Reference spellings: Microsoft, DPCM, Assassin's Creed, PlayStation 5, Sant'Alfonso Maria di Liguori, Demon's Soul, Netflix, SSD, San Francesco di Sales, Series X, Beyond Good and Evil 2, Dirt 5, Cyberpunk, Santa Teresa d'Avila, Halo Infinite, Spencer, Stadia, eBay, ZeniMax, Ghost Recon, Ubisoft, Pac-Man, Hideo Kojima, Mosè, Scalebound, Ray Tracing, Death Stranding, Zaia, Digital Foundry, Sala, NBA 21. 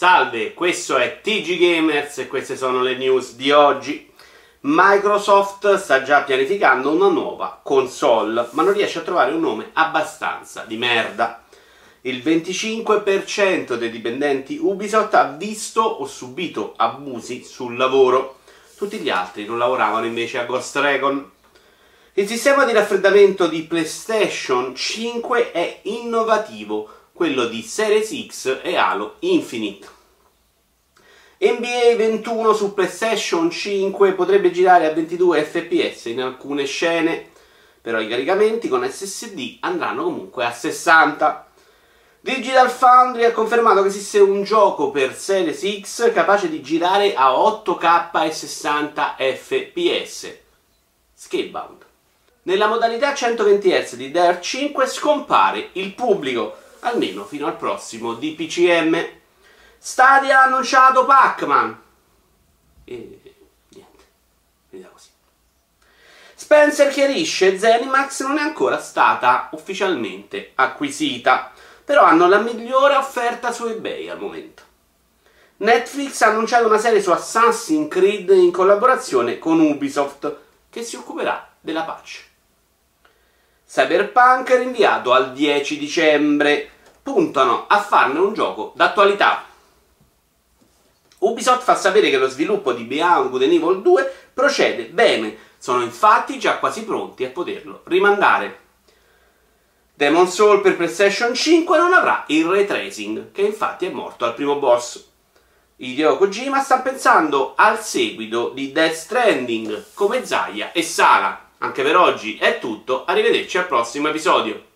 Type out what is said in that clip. Salve, questo è TG Gamers e queste sono le news di oggi. Microsoft sta già pianificando una nuova console, ma non riesce a trovare un nome abbastanza di merda. Il 25% dei dipendenti Ubisoft ha visto o subito abusi sul lavoro. Tutti gli altri non lavoravano invece a Ghost Recon. Il sistema di raffreddamento di PlayStation 5 è innovativo, quello di Series X e Halo Infinite. NBA 21 su PlayStation 5 potrebbe girare a 22 fps in alcune scene, però i caricamenti con SSD andranno comunque a 60. Digital Foundry ha confermato che esiste un gioco per Series X capace di girare a 8K e 60 fps. Scalebound. Nella modalità 120Hz di Dirt 5 scompare il pubblico, almeno fino al prossimo DPCM. Stadia ha annunciato Pac-Man. E niente, vediamo così. Spencer chiarisce: ZeniMax non è ancora stata ufficialmente acquisita, però hanno la migliore offerta su eBay al momento. Netflix ha annunciato una serie su Assassin's Creed in collaborazione con Ubisoft, che si occuperà della pace. Cyberpunk rinviato al 10 dicembre, puntano a farne un gioco d'attualità. Ubisoft fa sapere che lo sviluppo di Beyond Good and Evil 2 procede bene, sono infatti già quasi pronti a poterlo rimandare. Demon's Soul per PlayStation 5 non avrà il Ray Tracing, che infatti è morto al primo boss. Hideo Kojima sta pensando al seguito di Death Stranding, come Zaia e Sala. Anche per oggi è tutto, arrivederci al prossimo episodio.